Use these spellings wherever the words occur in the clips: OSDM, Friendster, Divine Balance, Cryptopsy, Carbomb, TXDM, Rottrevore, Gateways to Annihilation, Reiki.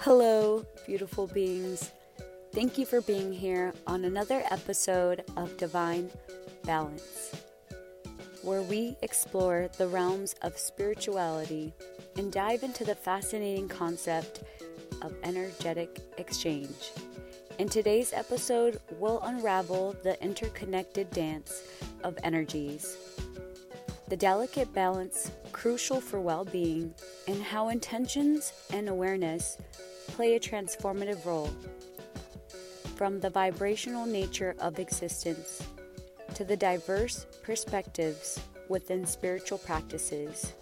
Hello, beautiful beings. Thank you for being here on another episode of Divine Balance, where we explore the realms of spirituality and dive into the fascinating concept of energetic exchange. In today's episode, we'll unravel the interconnected dance of energies, the delicate balance crucial for well-being, and how intentions and awareness play a transformative role. From the vibrational nature of existence to the diverse perspectives within spiritual practices,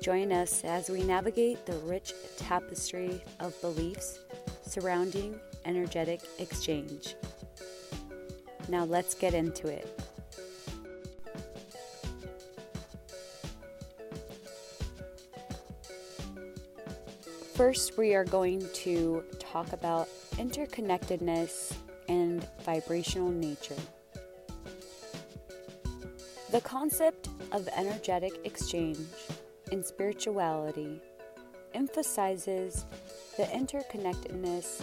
join us as we navigate the rich tapestry of beliefs surrounding energetic exchange. Now let's get into it. First, we are going to talk about interconnectedness and vibrational nature. The concept of energetic exchange in spirituality emphasizes the interconnectedness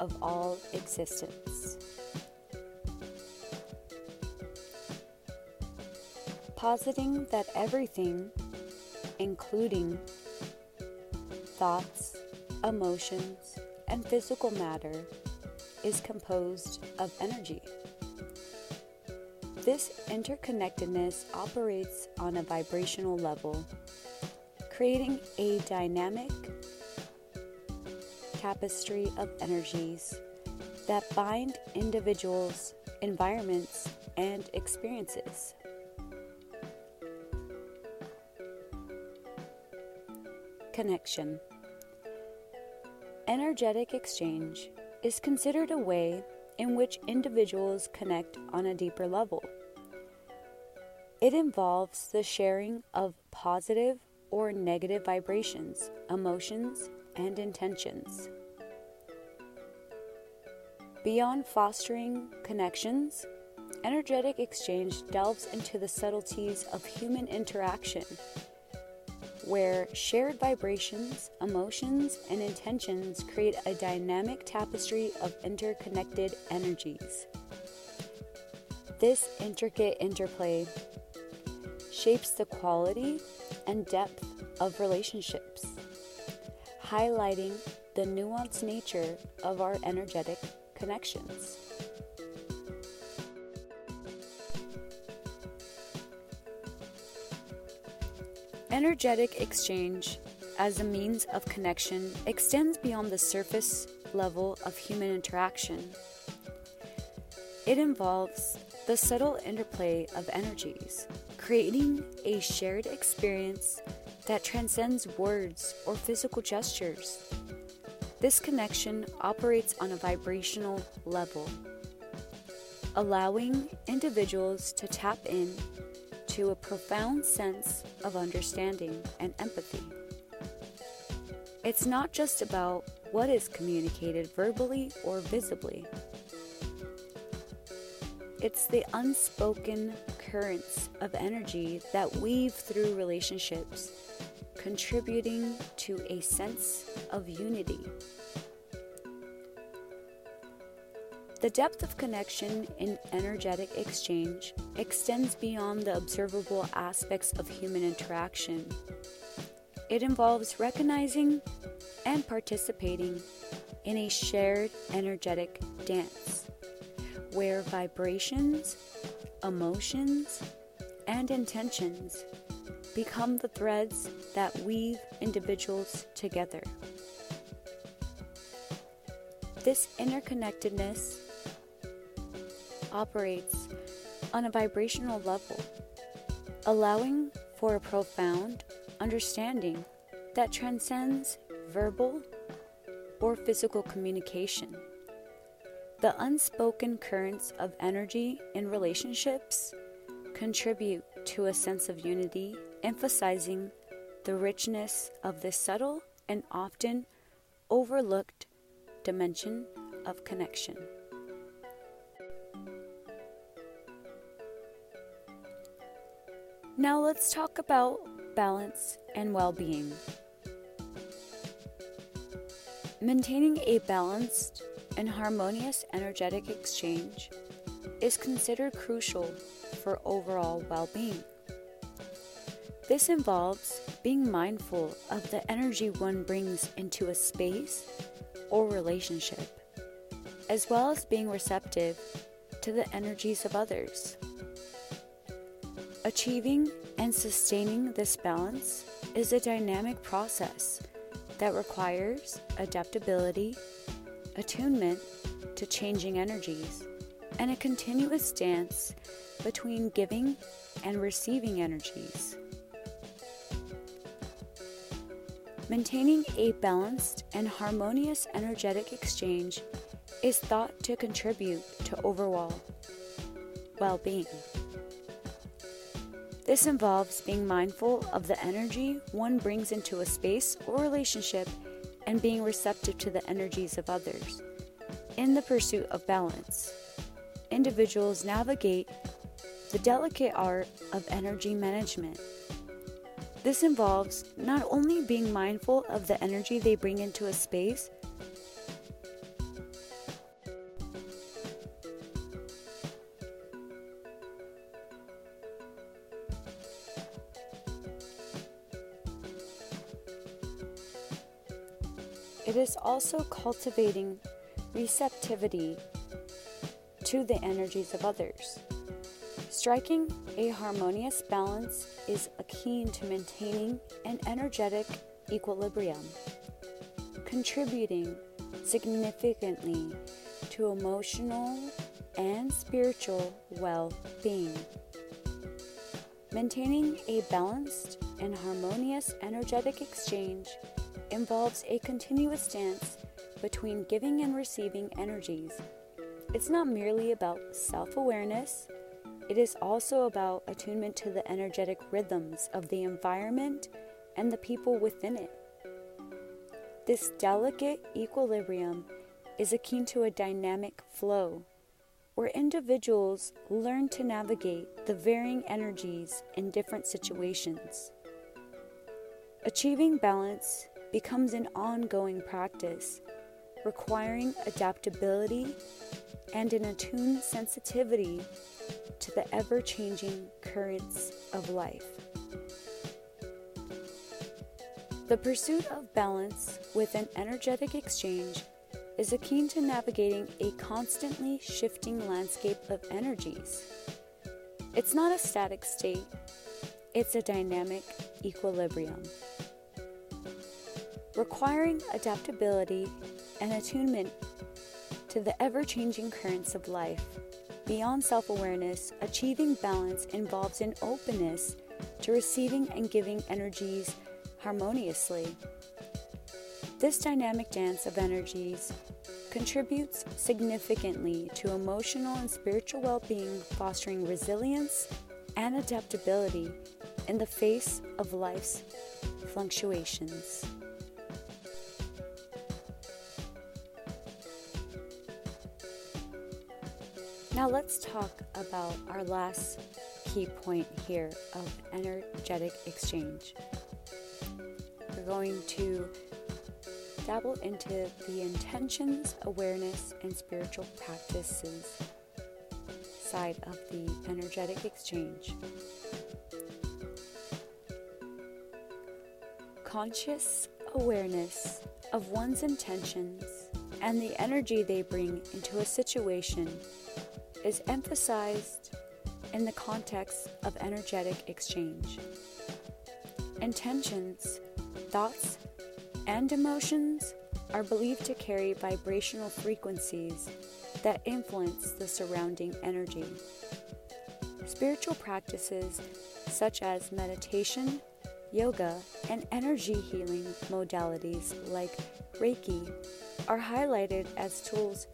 of all existence. Positing that everything, including thoughts, emotions, and physical matter, is composed of energy. This interconnectedness operates on a vibrational level, creating a dynamic tapestry of energies that bind individuals, environments, and experiences. Connection. Energetic exchange is considered a way in which individuals connect on a deeper level. It involves the sharing of positive or negative vibrations, emotions, and intentions. Beyond fostering connections, energetic exchange delves into the subtleties of human interaction, where shared vibrations, emotions, and intentions create a dynamic tapestry of interconnected energies. This intricate interplay shapes the quality and depth of relationships, highlighting the nuanced nature of our energetic connections. Energetic exchange as a means of connection extends beyond the surface level of human interaction. It involves the subtle interplay of energies, creating a shared experience that transcends words or physical gestures. This connection operates on a vibrational level, allowing individuals to tap in to a profound sense of understanding and empathy. It's not just about what is communicated verbally or visibly. It's the unspoken currents of energy that weave through relationships, contributing to a sense of unity. The depth of connection in energetic exchange extends beyond the observable aspects of human interaction. It involves recognizing and participating in a shared energetic dance, where vibrations, emotions, and intentions become the threads that weave individuals together. This interconnectedness operates on a vibrational level, allowing for a profound understanding that transcends verbal or physical communication. The unspoken currents of energy in relationships contribute to a sense of unity, emphasizing the richness of this subtle and often overlooked dimension of connection. Now let's talk about balance and well-being. Maintaining a balanced and harmonious energetic exchange is considered crucial for overall well-being. This involves being mindful of the energy one brings into a space or relationship, as well as being receptive to the energies of others. Achieving and sustaining this balance is a dynamic process that requires adaptability, attunement to changing energies, and a continuous dance between giving and receiving energies. Maintaining a balanced and harmonious energetic exchange is thought to contribute to overall well-being. This involves being mindful of the energy one brings into a space or relationship and being receptive to the energies of others. In the pursuit of balance, individuals navigate the delicate art of energy management. This involves not only being mindful of the energy they bring into a space, it is also cultivating receptivity to the energies of others. Striking a harmonious balance is akin to maintaining an energetic equilibrium, contributing significantly to emotional and spiritual well-being. Maintaining a balanced and harmonious energetic exchange involves a continuous dance between giving and receiving energies. It's not merely about self-awareness. It is also about attunement to the energetic rhythms of the environment and the people within it. This delicate equilibrium is akin to a dynamic flow, where individuals learn to navigate the varying energies in different situations. Achieving balance becomes an ongoing practice, requiring adaptability and an attuned sensitivity to the ever-changing currents of life. The pursuit of balance with an energetic exchange is akin to navigating a constantly shifting landscape of energies. It's not a static state, it's a dynamic equilibrium, requiring adaptability and attunement to the ever-changing currents of life. Beyond self-awareness, achieving balance involves an openness to receiving and giving energies harmoniously. This dynamic dance of energies contributes significantly to emotional and spiritual well-being, fostering resilience and adaptability in the face of life's fluctuations. Now let's talk about our last key point here of energetic exchange. We're going to dabble into the intentions, awareness, and spiritual practices side of the energetic exchange. Conscious awareness of one's intentions and the energy they bring into a situation is emphasized in the context of energetic exchange. Intentions, thoughts, and emotions are believed to carry vibrational frequencies that influence the surrounding energy. Spiritual practices such as meditation, yoga, and energy healing modalities like Reiki are highlighted as tools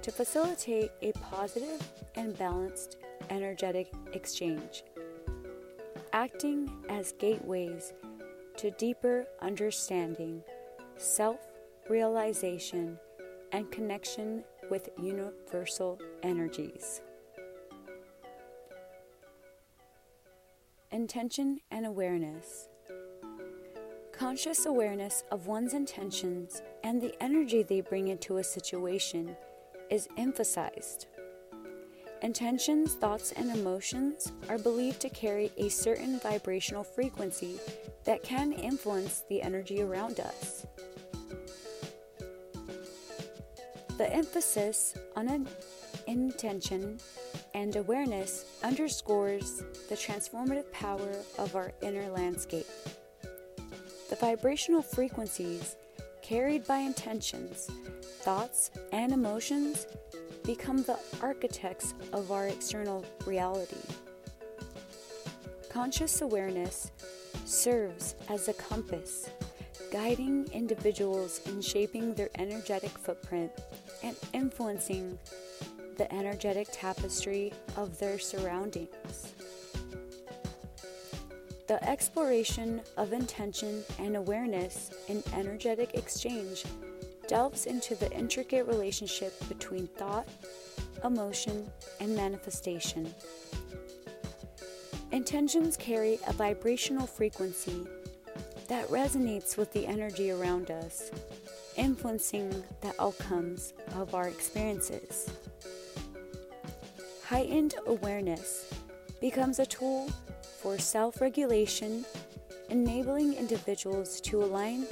to facilitate a positive and balanced energetic exchange, acting as gateways to deeper understanding, self-realization, and connection with universal energies. Intention and awareness. Conscious awareness of one's intentions and the energy they bring into a situation is emphasized. Intentions, thoughts, and emotions are believed to carry a certain vibrational frequency that can influence the energy around us. The emphasis on intention and awareness underscores the transformative power of our inner landscape. The vibrational frequencies carried by intentions, thoughts, and emotions become the architects of our external reality. Conscious awareness serves as a compass, guiding individuals in shaping their energetic footprint and influencing the energetic tapestry of their surroundings. The exploration of intention and awareness in energetic exchange delves into the intricate relationship between thought, emotion, and manifestation. Intentions carry a vibrational frequency that resonates with the energy around us, influencing the outcomes of our experiences. Heightened awareness becomes a tool for self-regulation, enabling individuals to align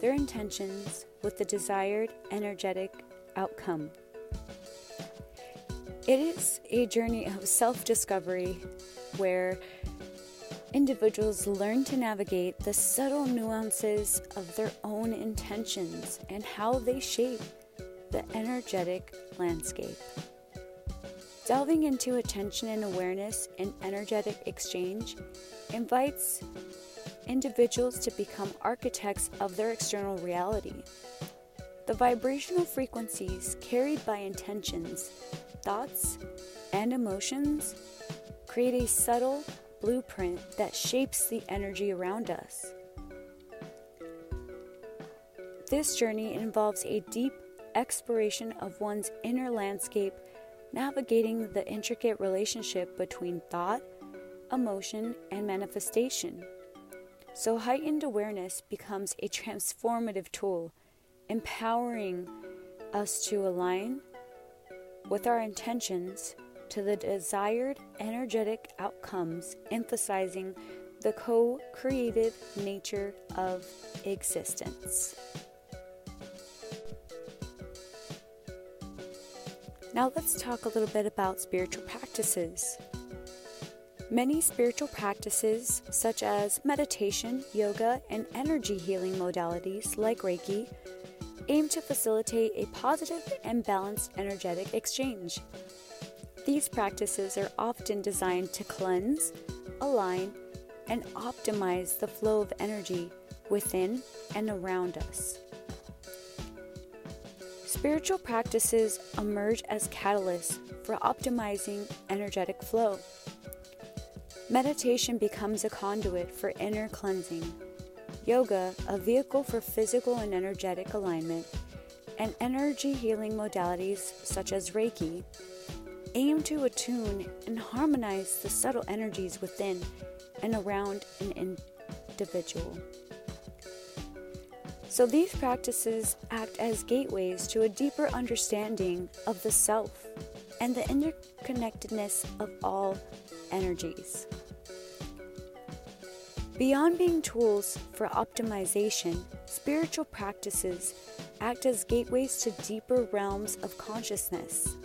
their intentions with the desired energetic outcome. It is a journey of self-discovery where individuals learn to navigate the subtle nuances of their own intentions and how they shape the energetic landscape. Delving into attention and awareness in energetic exchange invites individuals to become architects of their external reality. The vibrational frequencies carried by intentions, thoughts, and emotions create a subtle blueprint that shapes the energy around us. This journey involves a deep exploration of one's inner landscape, navigating the intricate relationship between thought, emotion, and manifestation. So heightened awareness becomes a transformative tool, empowering us to align with our intentions to the desired energetic outcomes, emphasizing the co-creative nature of existence. Now let's talk a little bit about spiritual practices. Many spiritual practices, such as meditation, yoga, and energy healing modalities like Reiki, aim to facilitate a positive and balanced energetic exchange. These practices are often designed to cleanse, align, and optimize the flow of energy within and around us. Spiritual practices emerge as catalysts for optimizing energetic flow. Meditation becomes a conduit for inner cleansing, yoga a vehicle for physical and energetic alignment, and energy healing modalities such as Reiki aim to attune and harmonize the subtle energies within and around an individual. So these practices act as gateways to a deeper understanding of the self and the interconnectedness of all energies. Beyond being tools for optimization, spiritual practices act as gateways to deeper realms of consciousness.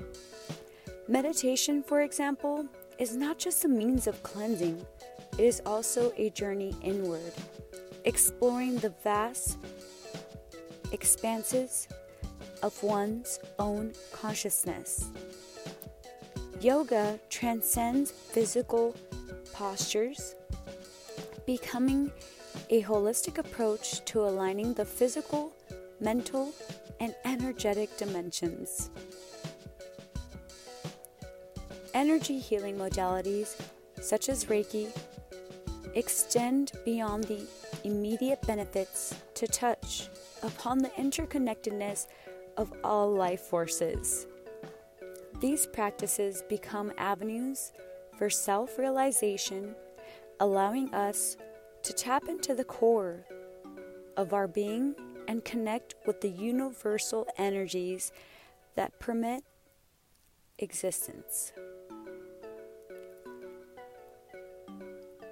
Meditation, for example, is not just a means of cleansing, it is also a journey inward, exploring the vast expanses of one's own consciousness. Yoga transcends physical postures, becoming a holistic approach to aligning the physical, mental, and energetic dimensions. Energy healing modalities, such as Reiki, extend beyond the immediate benefits to touch upon the interconnectedness of all life forces. These practices become avenues for self-realization, allowing us to tap into the core of our being and connect with the universal energies that permit existence.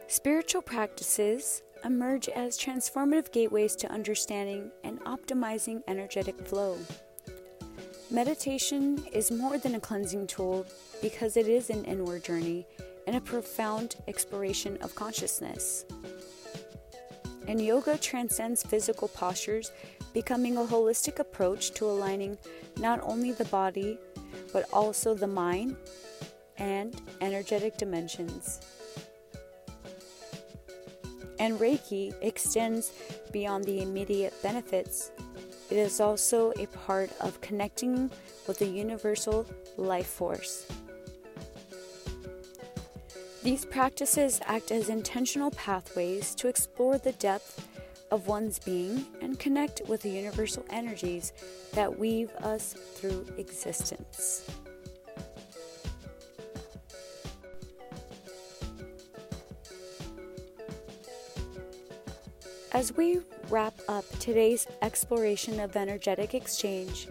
Spiritual practices emerge as transformative gateways to understanding and optimizing energetic flow. Meditation is more than a cleansing tool because it is an inward journey and a profound exploration of consciousness. And yoga transcends physical postures, becoming a holistic approach to aligning not only the body, but also the mind and energetic dimensions. And Reiki extends beyond the immediate benefits. It is also a part of connecting with the universal life force. These practices act as intentional pathways to explore the depth of one's being and connect with the universal energies that weave us through existence. As we wrap up today's exploration of energetic exchange,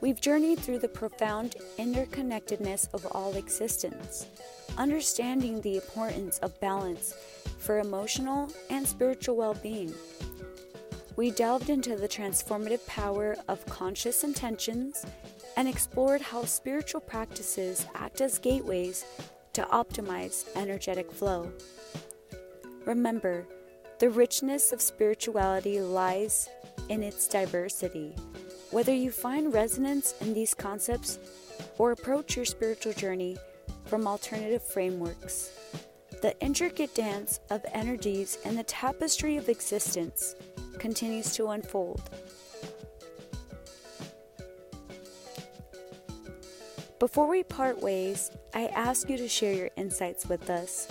we've journeyed through the profound interconnectedness of all existence, understanding the importance of balance for emotional and spiritual well-being. We delved into the transformative power of conscious intentions and explored how spiritual practices act as gateways to optimize energetic flow. Remember, the richness of spirituality lies in its diversity. Whether you find resonance in these concepts or approach your spiritual journey from alternative frameworks, the intricate dance of energies and the tapestry of existence continues to unfold. Before we part ways, I ask you to share your insights with us.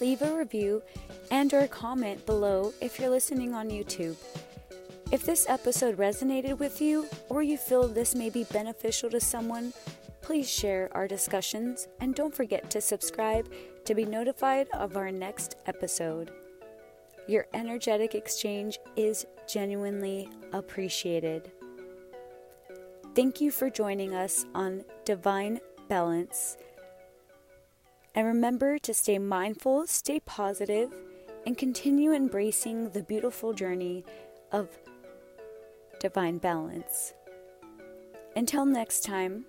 Leave a review and or comment below if you're listening on YouTube. If this episode resonated with you or you feel this may be beneficial to someone, please share our discussions and don't forget to subscribe to be notified of our next episode. Your energetic exchange is genuinely appreciated. Thank you for joining us on Divine Balance. And remember to stay mindful, stay positive, and continue embracing the beautiful journey of divine balance. Until next time,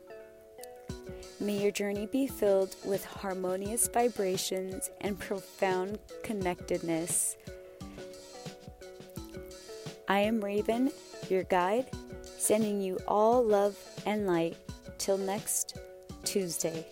may your journey be filled with harmonious vibrations and profound connectedness. I am Raven, your guide, sending you all love and light till next Tuesday.